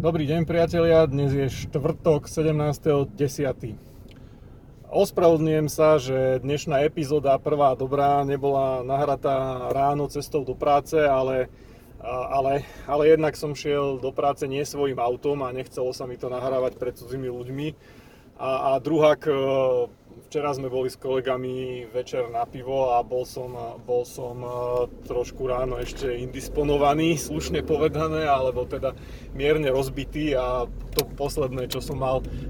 Dobrý deň priatelia, dnes je štvrtok 17.10. Ospravedlňujem sa, že dnešná epizóda Prvá dobrá nebola nahratá ráno cestou do práce, ale jednak som šiel do práce nie svojím autom a nechcelo sa mi to nahrávať pred cudzými ľuďmi. A druhák, včera sme boli s kolegami večer na pivo a bol som trošku ráno ešte indisponovaný, slušne povedané, alebo teda mierne rozbitý, a to posledné,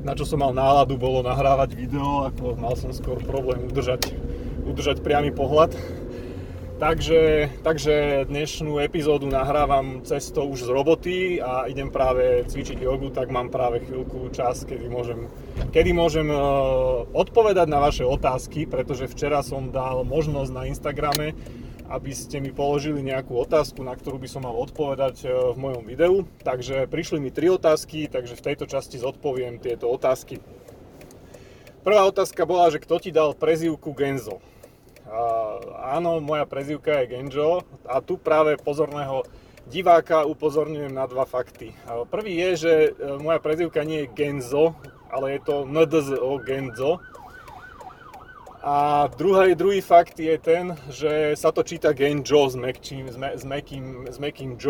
na čo som mal náladu, bolo nahrávať video, ako mal som skôr problém udržať priamy pohľad. Takže dnešnú epizódu nahrávam cestou už z roboty a idem práve cvičiť jogu, tak mám práve chvíľku čas, kedy môžem odpovedať na vaše otázky, pretože včera som dal možnosť na Instagrame, aby ste mi položili nejakú otázku, na ktorú by som mal odpovedať v mojom videu. Takže prišli mi 3 otázky, takže v tejto časti zodpoviem tieto otázky. Prvá otázka bola, že kto ti dal prezývku Genzo? Áno, moja prezývka je Gendzo a tu práve pozorného diváka upozorňujem na 2 fakty. Prvý je, že moja prezývka nie je Gendzo, ale je to NDZO Gendzo. A druhý fakt je ten, že sa to číta Gendzo s mäkkým dž.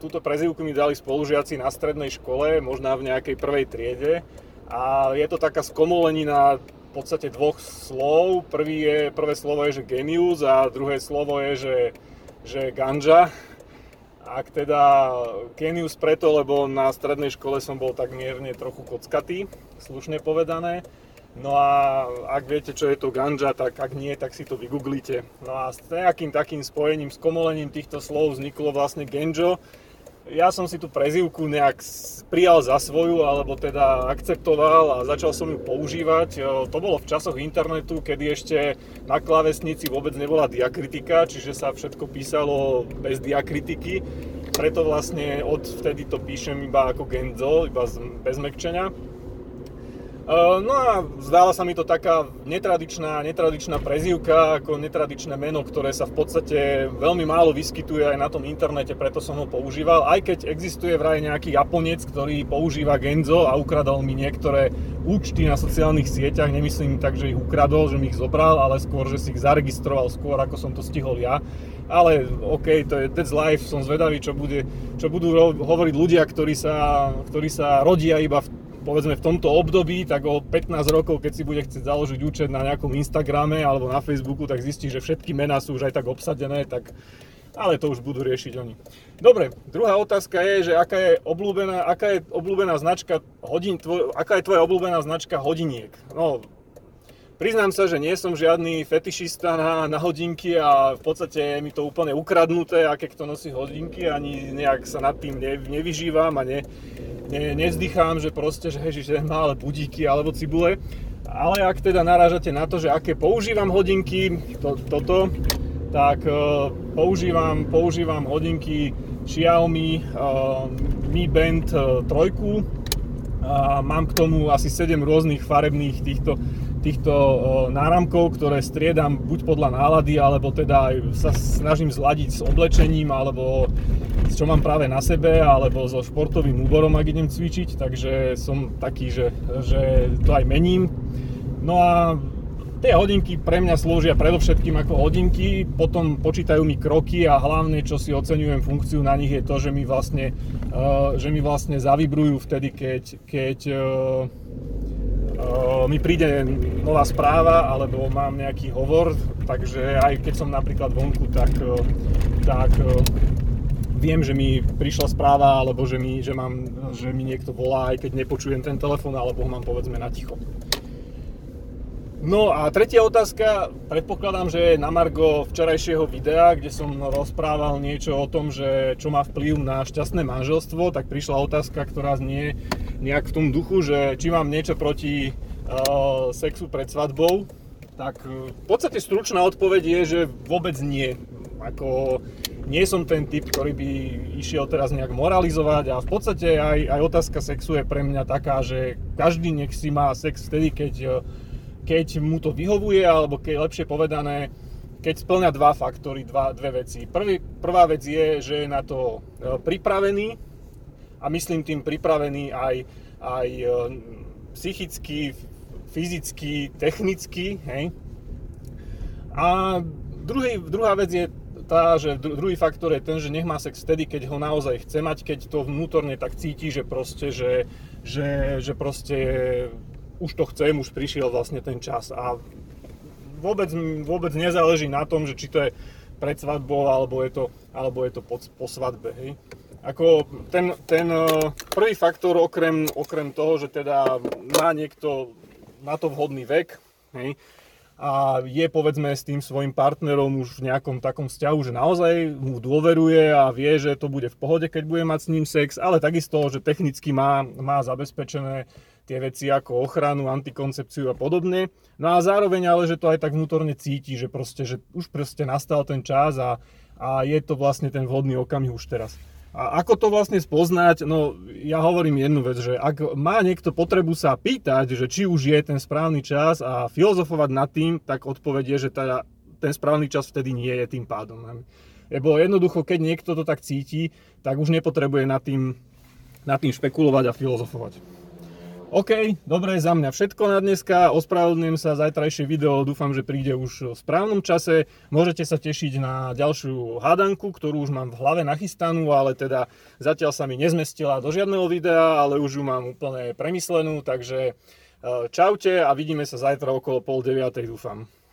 Túto prezývku mi dali spolužiaci na strednej škole, možná v nejakej prvej triede, a je to taká skomolenina v podstate 2 slov. Prvé slovo je, že genius, a druhé slovo je, že ganja. Ak teda genius preto, lebo na strednej škole som bol tak mierne trochu kockatý, slušne povedané. No a ak viete, čo je to ganja, tak ak nie, tak si to vygooglite. No a s nejakým takým spojením, skomolením týchto slov vzniklo vlastne Gendzo. Ja som si tú prezývku nejak prijal za svoju, alebo teda akceptoval, a začal som ju používať. To bolo v časoch internetu, kedy ešte na klávesnici vôbec nebola diakritika, čiže sa všetko písalo bez diakritiky. Preto vlastne od vtedy to píšem iba ako Gendzo, iba bez mäkčenia. No a zdála sa mi to taká netradičná prezývka, ako netradičné meno, ktoré sa v podstate veľmi málo vyskytuje aj na tom internete, preto som ho používal, aj keď existuje vraj nejaký Japonec, ktorý používa Gendzo a ukradol mi niektoré účty na sociálnych sieťach. Nemyslím tak, že ich ukradol, že mi ich zobral, ale skôr, že si ich zaregistroval skôr, ako som to stihol ja. Ale OK, that's life, som zvedavý, čo budú hovoriť ľudia, ktorí sa rodia iba povedzme v tomto období, tak o 15 rokov, keď si bude chcieť založiť účet na nejakom Instagrame alebo na Facebooku, tak zistí, že všetky mená sú už aj tak obsadené, tak ale to už budú riešiť oni. Dobre, druhá otázka je, že aká je tvoja obľúbená značka hodiniek? No, priznám sa, že nie som žiadny fetišista na hodinky a v podstate je mi to úplne ukradnuté, aké kto nosí hodinky, ani nejak sa nad tým nevyžívam a nevzdychám, že proste, že ježiš, malé budíky alebo cibule. Ale ak teda narážate na to, že aké používam hodinky, používam hodinky Xiaomi Mi Band 3. Mám k tomu asi 7 rôznych farebných týchto náramkov, ktoré striedam buď podľa nálady, alebo teda sa snažím zladiť s oblečením, alebo s čo mám práve na sebe, alebo so športovým úborom, ak idem cvičiť, takže som taký, že to aj mením. No a tie hodinky pre mňa slúžia predovšetkým ako hodinky, potom počítajú mi kroky a hlavne, čo si oceňujem funkciu na nich, je to, že mi vlastne zavibrujú vtedy, keď mi príde nová správa alebo mám nejaký hovor, takže aj keď som napríklad vonku, tak viem, že mi prišla správa alebo že mi niekto volá, aj keď nepočujem ten telefón alebo ho mám povedzme na ticho. No a tretia otázka, predpokladám, že je na margo včerajšieho videa, kde som rozprával niečo o tom, že čo má vplyv na šťastné manželstvo, tak prišla otázka, ktorá znie nejak v tom duchu, že či mám niečo proti sexu pred svadbou, tak v podstate stručná odpoveď je, že vôbec nie. Ako nie som ten typ, ktorý by išiel teraz nejak moralizovať, a v podstate aj otázka sexu je pre mňa taká, že každý nech si má sex vtedy, keď mu to vyhovuje, alebo keď, lepšie povedané, keď spĺňa dva faktory, dve veci. Prvá vec je, že je na to pripravený, a myslím tým pripravený aj psychicky, fyzicky, technicky, hej. A druhá vec je tá, že druhý faktor je ten, že nech má sex vtedy, keď ho naozaj chce mať, keď to vnútorne tak cíti, že proste, že proste už to chcem, už prišiel vlastne ten čas. A vôbec nezáleží na tom, že či to je pred svadbou, alebo je to po svadbe, hej. Ako ten prvý faktor, okrem toho, že teda má niekto na to vhodný vek, hej, a je povedzme s tým svojim partnerom už v nejakom takom vzťahu, že naozaj mu dôveruje a vie, že to bude v pohode, keď bude mať s ním sex, ale takisto, že technicky má zabezpečené tie veci ako ochranu, antikoncepciu a podobne. No a zároveň ale, že to aj tak vnútorne cíti, že už proste nastal ten čas a je to vlastne ten vhodný okamih už teraz. A ako to vlastne spoznať? No ja hovorím jednu vec, že ak má niekto potrebu sa pýtať, že či už je ten správny čas a filozofovať nad tým, tak odpoveď je, že teda ten správny čas vtedy nie je tým pádom. Lebo jednoducho, keď niekto to tak cíti, tak už nepotrebuje nad tým špekulovať a filozofovať. OK, dobre, za mňa všetko na dneska, ospravedlňujem sa, zajtrajšie video dúfam, že príde už v správnom čase. Môžete sa tešiť na ďalšiu hádanku, ktorú už mám v hlave nachystanú, ale teda zatiaľ sa mi nezmestila do žiadneho videa, ale už ju mám úplne premyslenú, takže čaute a vidíme sa zajtra okolo 8:30, dúfam.